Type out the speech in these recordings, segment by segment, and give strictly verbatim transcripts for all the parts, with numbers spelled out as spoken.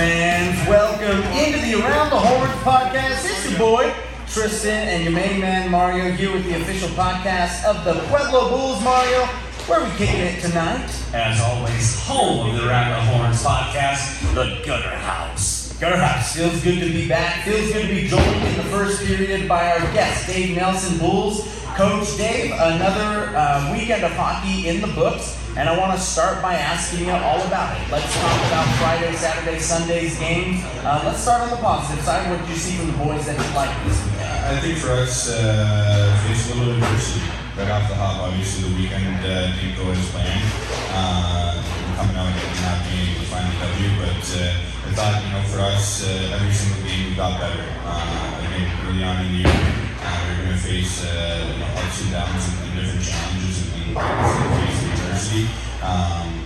fans, welcome into the Around the Horns podcast. It's your boy, Trysten, and your main man, Mario, here with the official podcast of the Pueblo Bulls. Mario, where are we kicking it tonight? As always, home of the Around the Horns podcast, the Gutter House. Gutter House. Feels good to be back. Feels good to be joined in the first period by our guest, Dave Nelson, Bulls. Coach Dave, another uh, weekend of hockey in the books, and I want to start by asking you all about it. Let's talk about Friday, Saturday, Sunday's games. Uh, let's start on the positive side. What did you see from the boys that you liked this weekend? I think for us, uh, it's a little adversity right off the hop. Obviously, the weekend uh, didn't go as planned. Uh, coming out and not being able to find the W, but uh, I thought, you know, for us, uh, every single game we got better. Uh, I think early on in the year, Uh, we're going to face uh, you know, ups and downs and, and different challenges and, and face adversity. Um,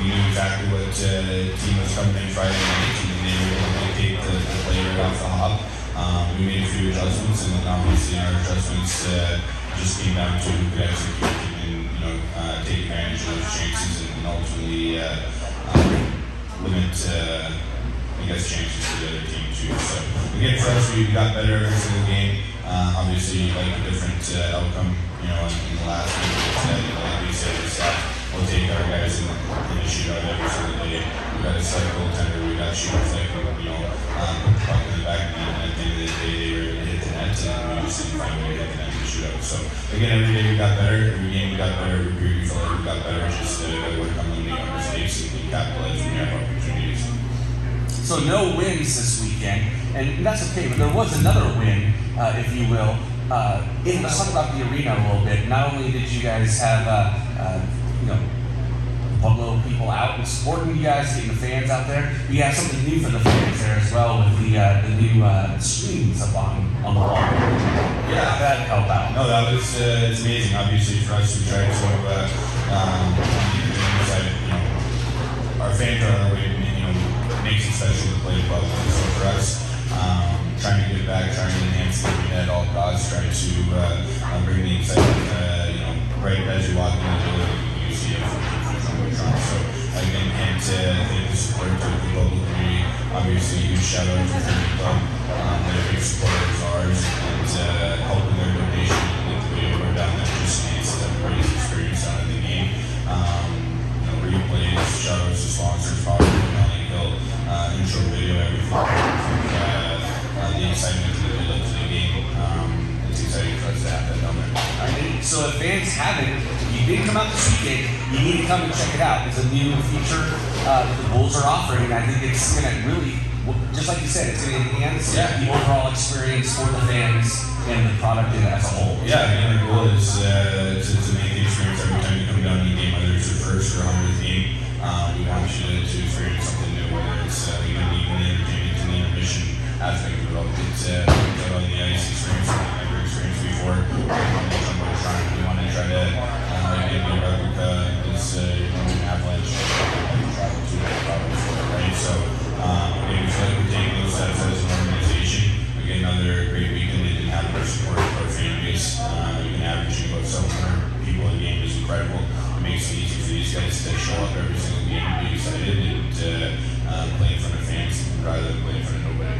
we knew exactly what uh, team was coming in Friday night, and they were able to dictate the, the play right off the hop. Um, we made a few adjustments, and obviously our adjustments uh, just came down to who could execute and, you know, uh, take advantage of those chances and, and ultimately uh, um, limit. Uh, I guess chances for the other team too. So again, for us, we got better every single game. Uh, obviously, like a different uh, outcome, you know, in, in the last game. Uh, like we said, it's, uh, we'll take our guys in, in the shootout every single day. We got a slight goaltender. We got shooters like, you know, um, puck in the back net. And at the end of the day, they were able to hit the net, and we just didn't find a way to hit the net in the shootout. So again, every day we got better. Every game we got better. Every period we felt like we got better. Just uh, we worked on limiting our mistakes and we capitalized on our opportunities. So no wins this weekend, and that's okay, but there was another win, uh, if you will. Uh, in, let's talk about the arena a little bit. Not only did you guys have, uh, uh, you know, Pueblo people out and supporting you guys, getting the fans out there, you have something new for the fans there as well with the uh, the new uh, screens up on, on the wall. Yeah, that helped out. No, that was uh, it's amazing. Obviously, for us, we tried to, uh, um, you know, our fans are on our way to meet. Makes it special to play Pueblo. So for us, um, trying to get back, trying to enhance the arena at all costs, trying to uh, bring the excitement, uh, you know, right as you walk in the door of U C F from the Trump. So again, can't uh, thank the support to the global community. Obviously, huge shout out to the club. Um, they're big supporters of ours, and uh, helping their donation and the way over down there just enhance everybody's experience out of the game. Um, you know, replays, shout outs to sponsors, followers. Uh, intro video, everything. I think uh, uh, the excitement that we love to the game, um, it's exciting for us to have that down there. I think, so if fans haven't, you didn't come out to see it, you need to come and check it out. It's a new feature uh, that the Bulls are offering, and I think it's going to really, just like you said, it's going to enhance yeah. the overall experience for the fans and the product as a whole. Yeah, I mean, the goal is uh, to, to make the experience every time you come down to the game, whether it's your first or hundredth game. Um, we want you to, to experience something new, whether it's uh, even even the entertainment and the intermission aspect of it all. It's uh, on the ice experience that I've never experienced before. We want to jump on the front. We want to try to uh, get a replica of this uh, you know, avalanche that we travel to the province for, right? So um, again, we feel like we're taking those steps as an organization. Again, another great weekend. They didn't have our support for our fan base. Uh, we've been averaging about seven hundred people in the game. Is incredible. Makes it easy for these guys to show up every single game and be excited and uh, uh, play in front of fans rather than play in front of nobody.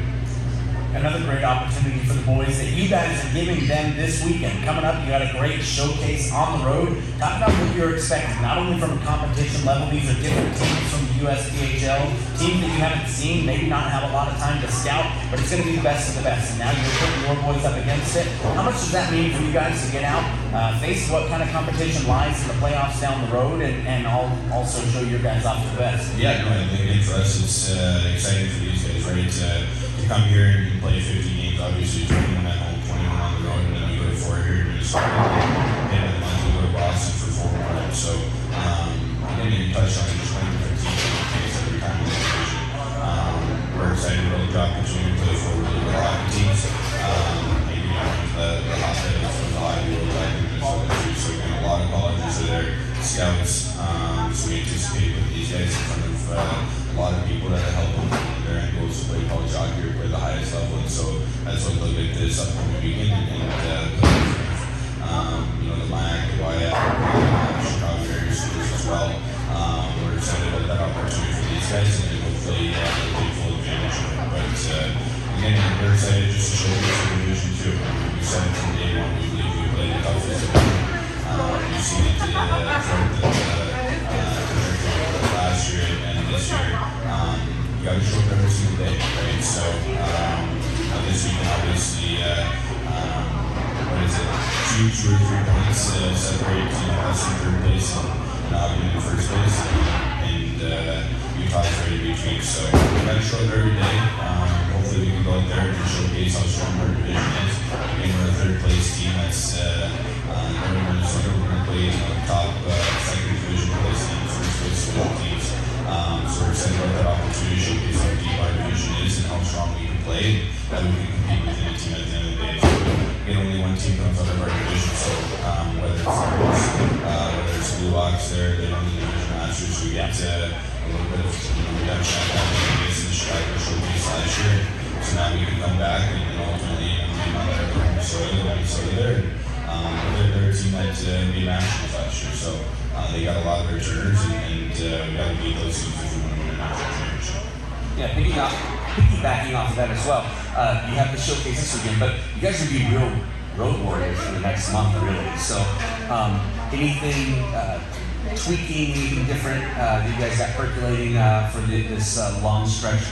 Another great opportunity for the boys that you guys are giving them this weekend. Coming up, you got a great showcase on the road. Talk about what you're expecting, not only from a competition level. These are different teams from the U S P H L, teams that you haven't seen, maybe not have a lot of time to scout, but it's going to be the best of the best. And now you're putting your boys up against it. How much does that mean for you guys to get out, uh, face what kind of competition lies in the playoffs down the road, and, and I'll also show your guys off to the best? Yeah, no, I think for us it's uh, exciting for these guys, right? Uh, Come here and play fifty games, obviously twenty-one at home, twenty-one on the road, and then we go to four here in Minnesota. And then we go to Boston for four more games. So, um, I didn't even touch on it, just playing for a team in case every time we um, we're excited about the opportunity to play for really good hockey teams. Um, maybe you know, the, the hockey is a lot of people like Minnesota too, so again, a lot of colleges are there, scouts. Um, so we anticipate with these guys in front of uh, a lot of people that help them. To play college hockey or play the highest level, and so that's what they'll get this upcoming weekend. And uh, um, you know, the Mac, the Wyatt, uh, Chicago area schools as well. Um, we're excited about that opportunity for these guys, and hopefully, uh, we're excited just to show you some Division Two. We're excited from day one. We believe we played a tough physical. Uh, You've seen it today, uh, from the uh, uh, last year and this year. Um, you got to show up every single day, right? So um, uh, this week, obviously, uh, um, what is it? Two, two or three points uh, separate between us and third place, and I'll be in first place. And uh, Utah's ready to be changed, so we got to show up every day. Um, Hopefully we can go out there and showcase how strong our division is. Again, we're a third place team that's uh, um, in Minnesota. We're going to play you know, top uh, second division place and first place football teams. Um, so we're excited about that opportunity to showcase how deep our division is and how strong we can play. That we can compete with any team at the end of the day. Again, only one team comes out of our division, so um, whether it's uh, whether it's Blue Ox there, they're on the division last year, so we get to a little bit of you know, redemption at that place in the Chicago showcase last year. So now we can come back and ultimately be on their home soil and so they're um, they're a team that uh, made nationals last year, so uh, they got a lot of returners and, and uh, we got to beat those teams if we want to win a national championship. Yeah, picking up, piggybacking off of that as well. Uh, you have the showcase this weekend, but you guys will be real road warriors for the next month, really. So um, anything uh, tweaking, anything different uh, that you guys got percolating uh, for the, this uh, long stretch?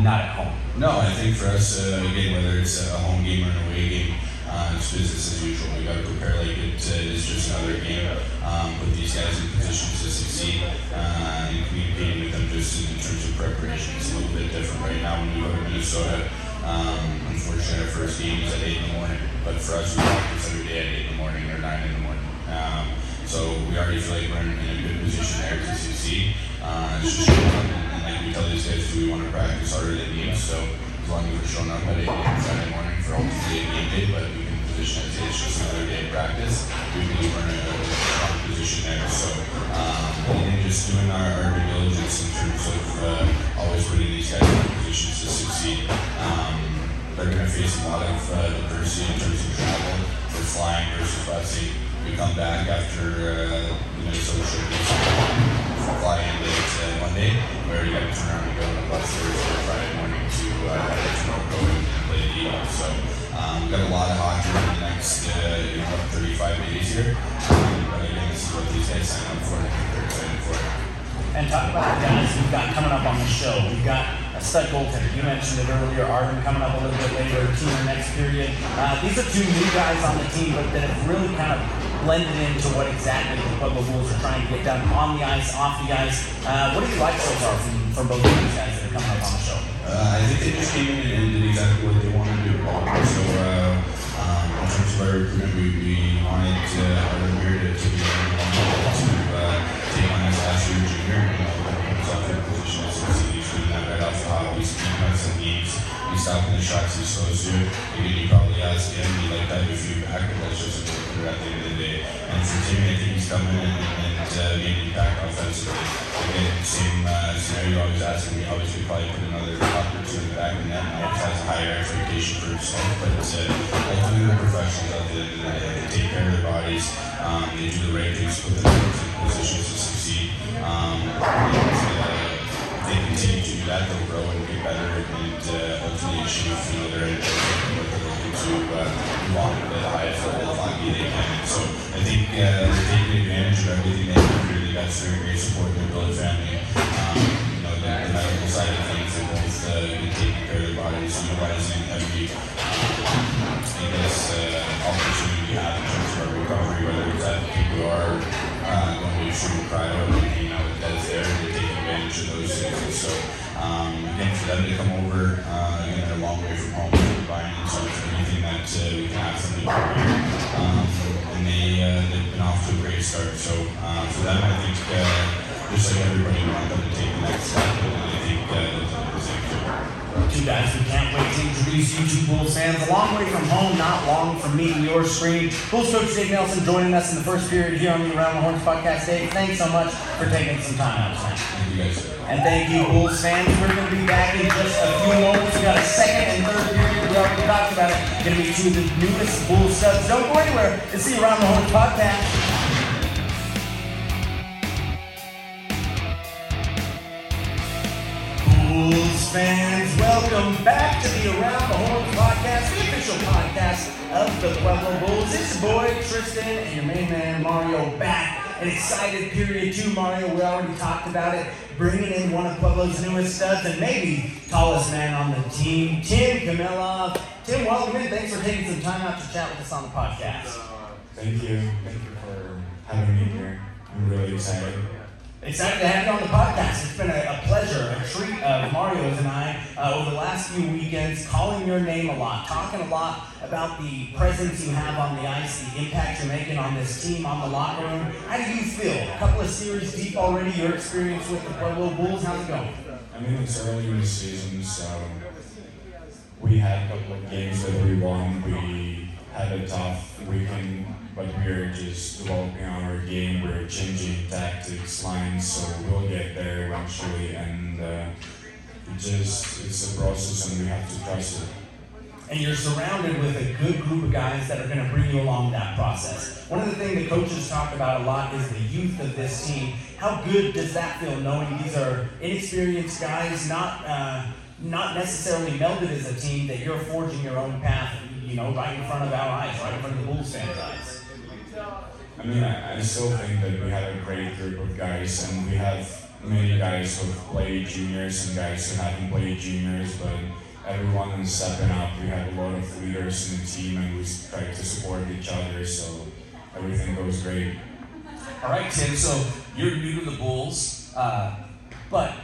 Not at home. No, I think for us, uh, again, whether it's a home game or an away game, uh, it's business as usual. We got to prepare like it uh, is just another game. Um, put these guys in positions to succeed, uh, and communicating with them just in, in terms of preparation. It's a little bit different right now when we go to Minnesota. Um, unfortunately, our first game is at eight in the morning, but for us, we practice every day at eight in the morning or nine in the morning. Um, so we already feel like we're in a good position there to succeed. Uh, it's just we tell these guys we want to practice harder than games, so as long as we're showing up at eight a.m. Saturday morning for ultimately a game day, but we can position as it's just another day of practice, we believe we're in a strong position there. So, um, and just doing our due diligence in terms of uh, always putting these guys in positions to succeed. Um, they're going to face a lot of uh, adversity in terms of travel, for flying versus busing. We come back after uh, you know, social distance. Fly in late uh, Monday, we already got to turn around and go on the bus Thursday or Friday morning to uh, tomorrow go and play the U S. So um, we've got a lot of hockey in the next uh, you know, thirty-five days here. Um, but again, this is what these guys sign up for, and they're excited for it. And talk about the guys we've got coming up on the show. We've got a stud goaltender. You mentioned it earlier, Artem coming up a little bit later, team in the next period. Uh, these are two new guys on the team, but that have really kind of blended into what exactly the Pueblo Bulls are trying to get done on the ice, off the ice. Uh, what do you like so far from, from both of these guys that are coming up on the show? Uh, I think they just came in and did exactly what they wanted to do. So uh, um, in terms of our recruitment, we, we wanted uh, our year to, to be one of the ones to uh, take on as last year junior. You know, we saw their position as he's doing that right off the hop. He's keeping on some games. He's stopping the shots he's supposed to. Again, you probably asked him, he like that if you back, but that's just a at the end of the day, and for Timmy, I think he's coming in and uh, being back offensively. Again, same uh, scenario, always asking me, obviously probably put another doctor to the back in that, and always has a higher expectation for himself, but uh, ultimately they're professionals at the end of the day. They take care of their bodies, um, they do the right things, put themselves in positions to succeed, um, and uh, if they continue to do that, they'll grow and get better, and uh, ultimately achieve you know, their end. To uh, want to play the highest level of hockey they can. So I think uh, they're taking advantage of everything they can do. They got very great support in their Billy family. Um, you know, the, the medical side of things, they're both uh, been taking care of their bodies, utilizing every, um, I guess, uh, opportunity we have in terms of our recovery, whether it's that people who are uh, going to extreme cryo and hanging out with guys there, they're taking advantage of those things. So um, again, for them to come over, uh, again, they're a long way from home. So anything that uh, we can have from the career, um, and they, uh, they've been off to a great start. So uh, for them, I think uh, just like everybody, we want them to take the next step, and I think uh, that's the same thing. Two guys, we can't wait to introduce you to Bulls fans. A long way from home, not long from me and your screen. Bulls coach Dave Nelson joining us in the first period here on the Around the Horns podcast. Dave, thanks so much for taking some time out of time. Thank you guys. Sir. And thank you, Bulls fans. We're going to be back in just a few moments. We got a second and third period. We already talked about it. It's going to be two of the newest Bull subs. Don't go anywhere. It's the Around the Horns podcast. Bulls. fans, welcome back to the Around the Horns podcast, the official podcast of the Pueblo Bulls. This is boy Trysten and your main man Mario back. An excited period two, Mario. We already talked about it, bringing in one of Pueblo's newest studs and maybe tallest man on the team, Tim Khmelev. Tim, welcome in. Thanks for taking some time out to chat with us on the podcast. Thank you. Thank you for having me here. I'm really excited. Excited to have you on the podcast. It's been a, a pleasure, a treat of Mario's and I uh, over the last few weekends, calling your name a lot, talking a lot about the presence you have on the ice, the impact you're making on this team, on the locker room. How do you feel? A couple of series deep already, your experience with the Pueblo Bulls, how's it going? I mean, it's early in the season, so we had a couple of games that we won. We had a tough weekend, but we're just developing our game, we're changing tactics, lines, so we'll get there eventually, and uh, it just, it's a process and we have to trust it. And you're surrounded with a good group of guys that are going to bring you along that process. One of the things the coaches talk about a lot is the youth of this team. How good does that feel, knowing these are inexperienced guys, not uh, not necessarily melded as a team, that you're forging your own path, you know, right in front of our eyes, right in front of the Bulls fans' eyes? I mean, I, I still think that we have a great group of guys, and we have many guys who have played juniors and guys who haven't played juniors, but everyone is stepping up. We have a lot of leaders in the team, and we try to support each other, so everything goes great. All right, Tim, so you're new to the Bulls, uh, but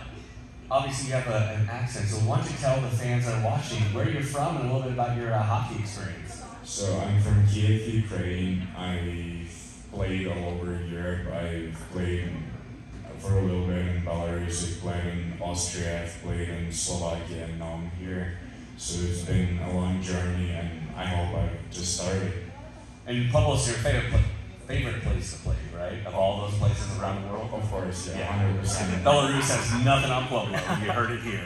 obviously you have a, an accent, so why don't you tell the fans that are watching where you're from and a little bit about your uh, hockey experience? So I'm from Kiev, Ukraine. I've played all over Europe. I've played for a little bit in Belarus, I've played in Austria, I've played in Slovakia, and now I'm here. So it's been a long journey, and I hope I've just started. And Pueblo's your favorite, favorite place to play, right? Of all those places around the world? Of course, yeah, yeah. one hundred percent. Belarus has nothing on Pueblo. You heard it here.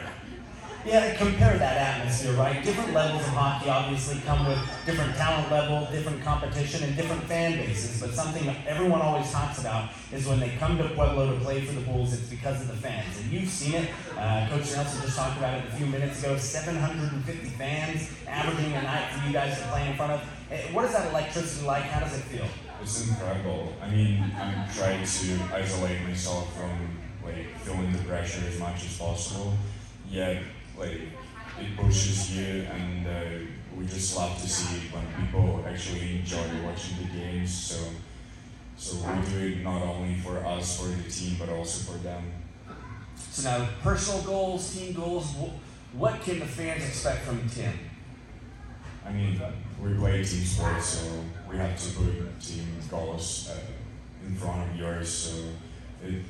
Yeah, compare that atmosphere, right? Different levels of hockey obviously come with different talent level, different competition, and different fan bases. But something that everyone always talks about is when they come to Pueblo to play for the Bulls, it's because of the fans. And you've seen it. Uh, Coach Nelson just talked about it a few minutes ago. seven hundred fifty fans averaging a night for you guys to play in front of. What is that electricity like? How does it feel? It's incredible. I mean, I'm trying to isolate myself from like feeling the pressure as much as possible. Yeah. Like, it pushes you, and uh, we just love to see it when people actually enjoy watching the games. So, so we do it not only for us, for the team, but also for them. So now, personal goals, team goals. What can the fans expect from Tim? I mean, we play team sports, so we have to put team goals uh, in front of yours. So it.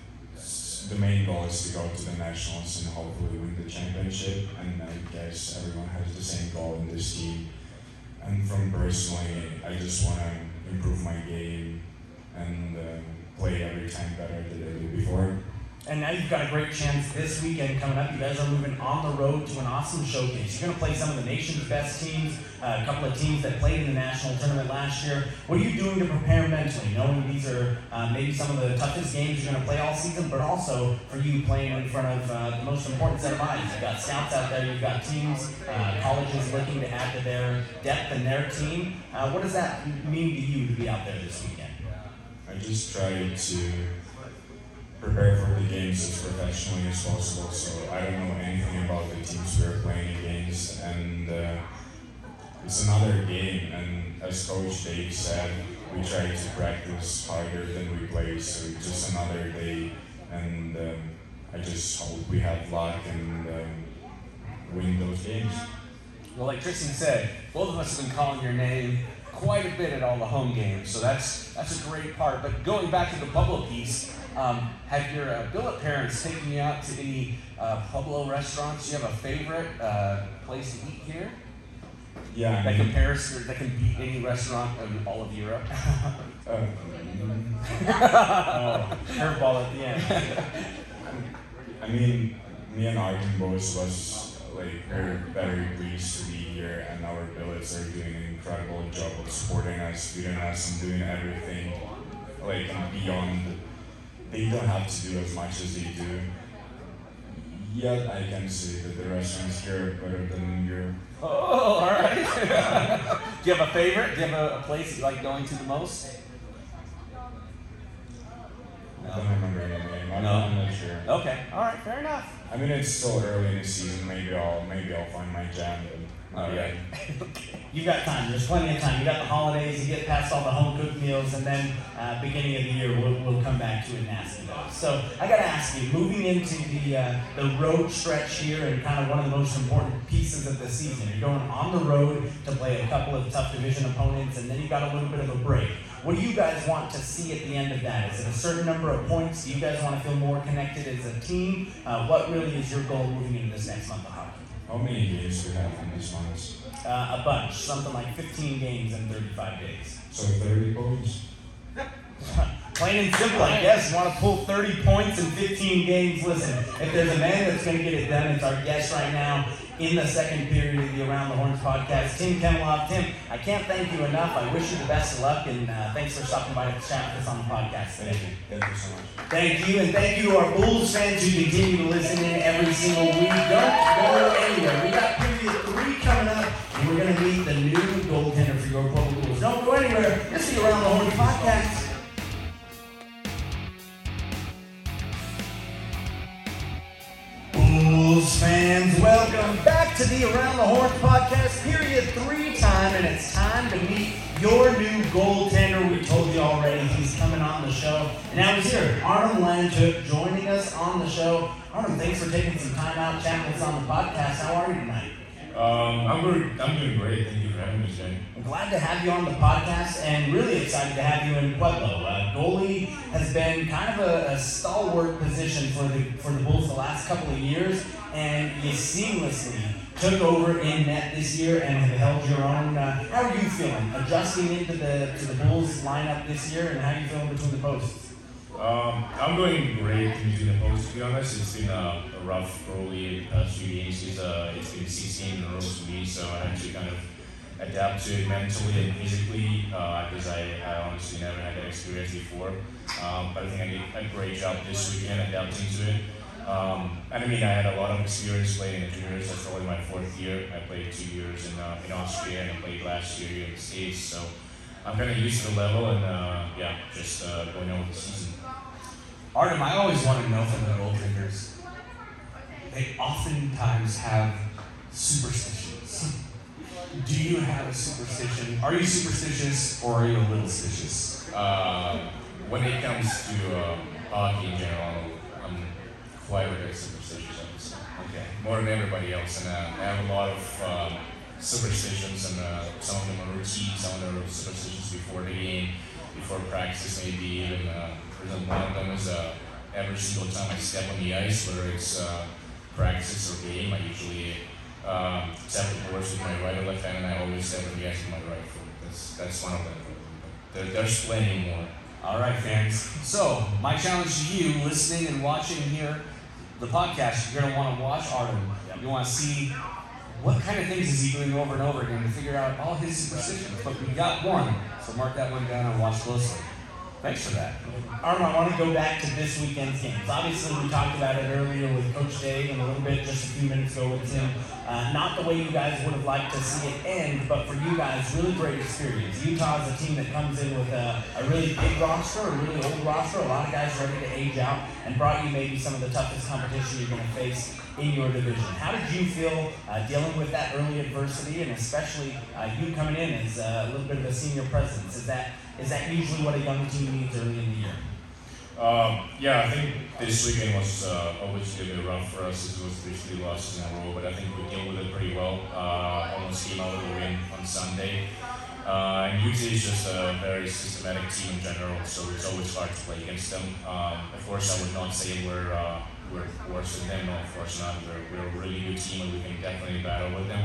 The main goal is to go to the Nationals and hopefully win the championship, and I guess everyone has the same goal in this team. And from personally, I just want to improve my game and uh, play every time better than I did before. And now you've got a great chance this weekend coming up. You guys are moving on the road to an awesome showcase. You're going to play some of the nation's best teams, uh, a couple of teams that played in the national tournament last year. What are you doing to prepare mentally, knowing these are uh, maybe some of the toughest games you're going to play all season, but also for you playing in front of uh, the most important set of eyes? You've got scouts out there, you've got teams, uh, colleges looking to add to their depth and their team. Uh, what does that mean to you to be out there this weekend? I just try to prepare for the games as professionally as possible, so I don't know anything about the teams we're playing against, and uh, it's another game, and as Coach Dave said, we try to practice harder than we play, so it's just another day, and um, I just hope we have luck and um, win those games. Well, like Tristan said, both of us have been calling your name quite a bit at all the home games, so that's that's a great part. But going back to the Pueblo piece, um, have your uh, billet parents taken you out to any uh, Pueblo restaurants? Do you have a favorite uh, place to eat here? Yeah, that I mean, compares or that can beat any restaurant in all of Europe. um, oh, curveball at the end. I mean, me and Artem both was. Like, we're very pleased to be here, and our billets are doing an incredible job of supporting us, feeding us, and doing everything, like, beyond. They don't have to do as much as they do. Yet I can say that the restaurants here are better than in Europe. Oh, all right. Do you have a favorite? Do you have a, a place you like going to the most? No. I don't remember any name. I'm, no. I'm not sure. Okay. All right. Fair enough. I mean, it's still early in the season. Maybe I'll maybe I'll find my jam. Not yet. You've got time. There's plenty of time. You got the holidays. You get past all the home cooked meals, and then uh, beginning of the year, we'll we'll come back to it nasty though. So I gotta ask you, moving into the uh, the road stretch here, and kind of one of the most important pieces of the season. You're going on the road to play a couple of tough division opponents, and then you got a little bit of a break. What do you guys want to see at the end of that? Is it a certain number of points? Do you guys want to feel more connected as a team? Uh, what really is your goal moving into this next month of hockey? How many games do we have in this month? Uh, a bunch, something like fifteen games in thirty-five days. So thirty points? Plain and simple, I guess. You want to pull thirty points in fifteen games? Listen, if there's a man that's going to get it done, it's our guest right now in the second period of the Around the Horns podcast, Tim Khmelev. Tim, I can't thank you enough. I wish you the best of luck, and uh, thanks for stopping by to chat with us on the podcast today. Thank you. Thank you so much. Thank you, and thank you to our Bulls fans who continue to listen in every single week. Don't go anywhere. We got preview three coming up, and we're going to meet the new goaltender for your Pueblo Bulls. Don't go anywhere. This is the Around the Horns podcast. Bulls fans, welcome back to the Around the Horns podcast, period three time, and it's time to meet your new goaltender. We told you already he's coming on the show, and now he's here, Artem Lantukh, joining us on the show. Artem, thanks for taking some time out, chatting with us on the podcast. How are you tonight? Um, I'm, doing, I'm doing great. Thank you for having me today. I'm glad to have you on the podcast and really excited to have you in Pueblo. Uh, goalie has been kind of a, a stalwart position for the for the Bulls the last couple of years, and you seamlessly took over in net this year and have held your own. Uh, how are you feeling adjusting into the to the Bulls lineup this year, and how are you feeling between the posts? Um, I'm doing great between the posts, to be honest. It's been a, a rough roll here the past few games. It's, uh, it's been sixteen in a row for me, so I had to kind of adapt to it mentally and physically uh, because I, I honestly never had that experience before. Um, but I think I did a great job this weekend adapting to it. Um, and I mean, I had a lot of experience playing in the juniors. That's only my fourth year. I played two years in, uh, in Austria, and I played last year here in the States. So I'm kind of used to the level, and uh, yeah, just uh, going on with the season. Artem, I always want to know from the goaltenders, they oftentimes have superstitions. Do you have a superstition? Are you superstitious, or are you a little stitious? Uh, when it comes to uh, hockey in general, I'm quite very superstitious, I would say. Okay. More than everybody else, and uh, I have a lot of um, superstitions, and uh, some of them are routine, some of them are superstitions before the game, before practice maybe, even uh, for example, one of them is uh, every single time I step on the ice, whether it's uh, practice or game, I usually um, step towards with my right or left hand, and I always step on the ice with my right foot. That's that's one of them. There, there's plenty more. All right, fans. So my challenge to you, listening and watching here, the podcast, you're gonna want to watch Artem. You want to see what kind of things is he doing over and over again to figure out all his superstitions. But we got one, so mark that one down and watch closely. Thanks for that. Artem, I want to go back to this weekend's games. Obviously, we talked about it earlier with Coach Dave and a little bit just a few minutes ago with Tim. Uh, not the way you guys would have liked to see it end, but for you guys, really great experience. Utah is a team that comes in with a, a really big roster, a really old roster, a lot of guys ready to age out, and brought you maybe some of the toughest competition you're going to face in your division. How did you feel uh, dealing with that early adversity, and especially uh, you coming in as uh, a little bit of a senior presence? Is that Is that usually what a young team needs early in the year? Um, yeah, I think this weekend was uh, obviously a bit rough for us. It was three, three losses in a row, but I think we dealt with it pretty well. Uh, almost came out of the win on Sunday. Uh, and U T is just a very systematic team in general, so it's always hard to play against them. Um, of course, I would not say we're uh, we're worse than them. No, of course not. We're, we're a really good team, and we can definitely battle with them.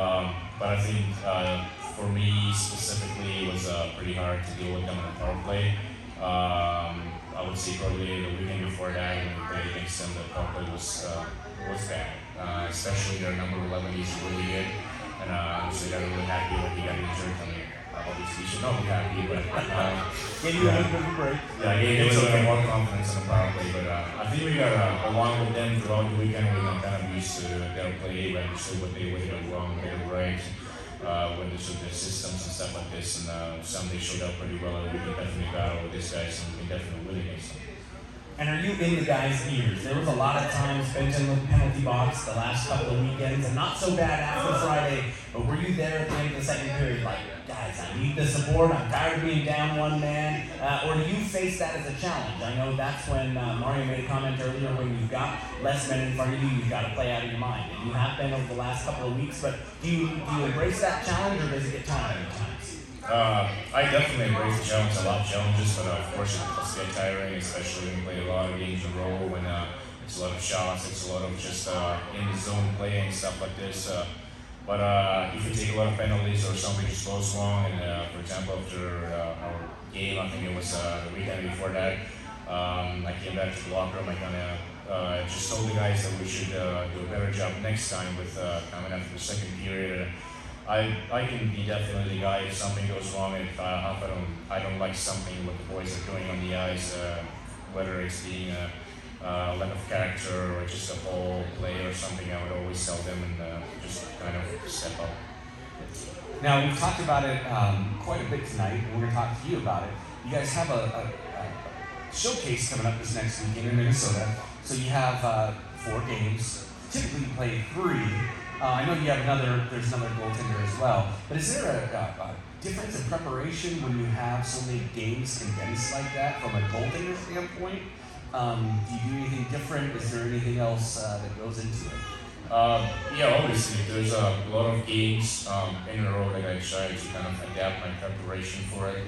Um, but I think uh, for me specifically, it was uh, pretty hard to deal with them on the power play. Um, I would say probably the weekend before that, when we played against them, the power play was uh, was bad. Uh, especially their number eleven is really good, and uh, I was really happy when he got injured. I mean, obviously you should not be happy, but uh, maybe yeah. a little bit of a break. Yeah, I gave a little more confidence than probably, but uh, I think we got uh, along with them throughout the weekend. We got kind of used to their play, we understood what they were doing wrong, they were right. Uh, when they showed their systems and stuff like this, and uh, some they showed up pretty well, and we can definitely battle with these guys, and we can definitely win against them. And are you in the guys' ears? There was a lot of time spent in the penalty box the last couple of weekends, and not so bad after Friday, but were you there at the end of the second period like, guys, I need the support, I'm tired of being down one man, uh, or do you face that as a challenge? I know that's when uh, Mario made a comment earlier, when you've got less men in front of you, you've got to play out of your mind, and you have been over the last couple of weeks, but do you, do you embrace that challenge, or does it get tiring at times? Uh, I definitely embrace the challenge, a lot of challenges, but uh, of course it does get tiring, especially when you play a lot of games in a row, and uh, it's a lot of shots, it's a lot of just uh, in the zone play and stuff like this. Uh, but uh, if you take a lot of penalties or something just goes wrong, and uh, for example after uh, our game, I think it was uh, the weekend before that, um, I came back to the locker room, I kind of uh, just told the guys that we should uh, do a better job next time with uh, coming after the second period. I, I can be definitely the guy if something goes wrong, and if, uh, if I don't I don't like something what the boys are doing on the ice, uh, whether it's being a uh, lack of character or just a whole play or something, I would always tell them and uh, just kind of step up. Now we've talked about it um, quite a bit tonight, and we're going to talk to you about it. You guys have a, a, a showcase coming up this next weekend in Minnesota, so you have uh, four games. Typically you play three. Uh, I know you have another, there's another goaltender as well, but is there a, a, a difference in preparation when you have so many games condensed like that from a goaltender standpoint? Um, do you do anything different? Is there anything else uh, that goes into it? Uh, yeah, obviously, there's a lot of games um, in a row that I try to kind of adapt my preparation for it.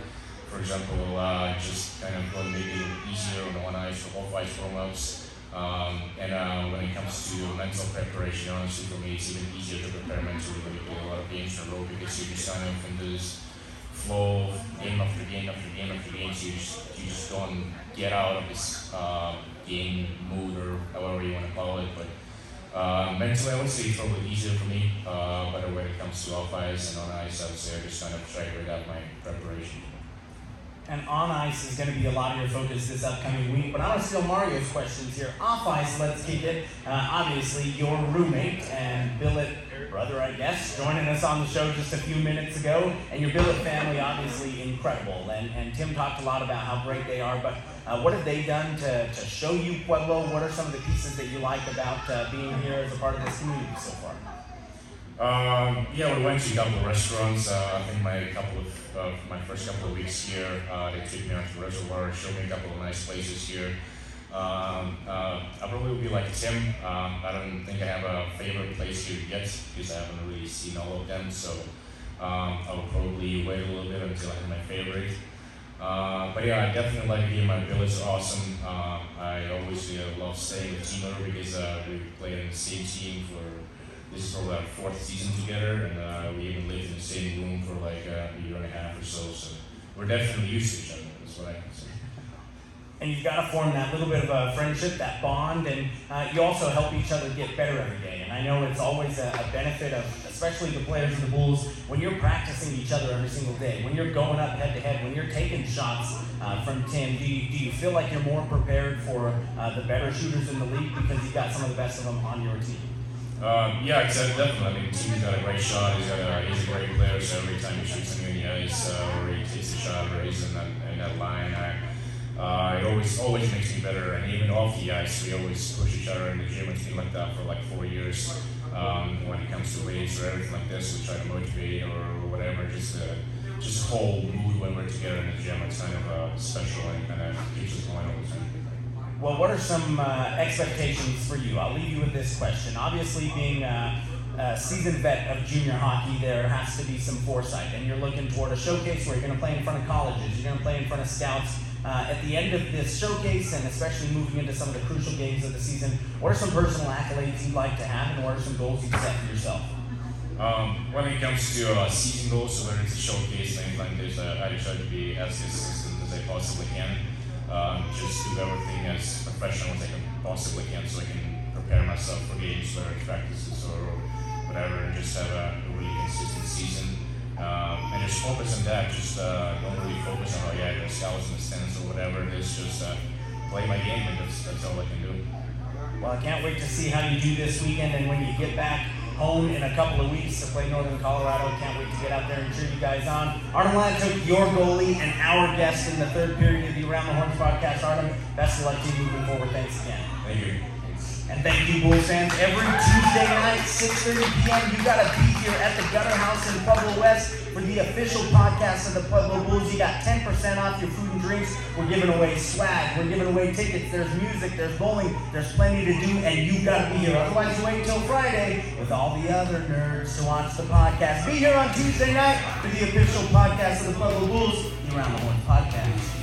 For example, uh, just kind of going maybe easier on the one ice for all five warm-ups. Um, and uh, when it comes to mental preparation, honestly, for me, it's even easier to prepare mentally when you play a lot of games in a row, because you just kind of into this flow game after game after game after game, so you just, you just don't get out of this uh, game mood or however you want to call it. But uh, mentally, I would say it's probably easier for me, uh, but when it comes to off ice and on ice, I would say I just kind of try to read out my preparation. And on ice is going to be a lot of your focus this upcoming week, but I want to steal Mario's questions here. Off ice, let's keep it. Uh, obviously, your roommate and billet brother, I guess, joining us on the show just a few minutes ago, and your billet family, obviously incredible. And and Tim talked a lot about how great they are, but uh, what have they done to, to show you Pueblo? What are some of the pieces that you like about uh, being here as a part of this community so far? Um, yeah, we went to a couple of restaurants. Uh, I think my couple of uh, my first couple of weeks here, uh, they took me out to the reservoir, showed me a couple of nice places here. Um, uh, I probably would be like Tim. Um, I don't think I have a favorite place here yet, because I haven't really seen all of them. So um, I will probably wait a little bit until I have my favorite. Uh, but yeah, I definitely like being my village. Awesome. Uh, I always uh, love staying with Timo because uh, we played in the same team for. This is probably our fourth season together, and uh, we even lived in the same room for like uh, a year and a half or so, so we're definitely used to each other, that's what I can say. And you've got to form that little bit of a friendship, that bond, and uh, you also help each other get better every day. And I know it's always a, a benefit of, especially the players of the Bulls, when you're practicing each other every single day, when you're going up head-to-head, when you're taking shots uh, from Tim, do you, do you feel like you're more prepared for uh, the better shooters in the league because you've got some of the best of them on your team? Um, yeah, exactly, definitely. I mean, Tim's got a great shot, he's, got a, he's a great player, so every time he shoots something in the ice uh, or he takes a shot or he's in that, in that line, I, uh, it always always makes me better. And even off the ice, we always push each other in the gym and things like that for like four years. Um, when it comes to weights or everything like this, we try to motivate or whatever, just the just whole mood when we're together in the gym. It's kind of uh, special and kind of keeps us going all the time. Well, what are some uh, expectations for you? I'll leave you with this question. Obviously, being a, a seasoned vet of junior hockey, there has to be some foresight, and you're looking toward a showcase where you're going to play in front of colleges, you're going to play in front of scouts. Uh, at the end of this showcase, and especially moving into some of the crucial games of the season, what are some personal accolades you'd like to have, and what are some goals you've set for yourself? Um, when it comes to uh, season goals, so whether it's a showcase, things like this, uh, I try to be as consistent as I possibly can. Um, just do everything as professional as I can possibly can, so I can prepare myself for games or practices or whatever, and just have a really consistent season. Um, and just focus on that, just uh, don't really focus on, oh yeah, the cells and the sins or whatever it is, just uh, play my game, and that's, that's all I can do. Well, I can't wait to see how you do this weekend, and when you get back home in a couple of weeks to play Northern Colorado, can't wait to get out there and cheer you guys on. Artem Lantukh, your goalie and our guest in the third period of the Around the Horns podcast. Artem, best of luck to you moving forward. Thanks again. Thank you. And thank you, Bulls fans. Every Tuesday night, six thirty p.m., you got to be here at the Gutter House in Pueblo West for the official podcast of the Pueblo Bulls. You got ten percent off your food and drinks. We're giving away swag. We're giving away tickets. There's music. There's bowling. There's plenty to do, and you got to be here. Otherwise, you wait until Friday with all the other nerds to watch the podcast. Be here on Tuesday night for the official podcast of the Pueblo Bulls, the Around the Horns podcast.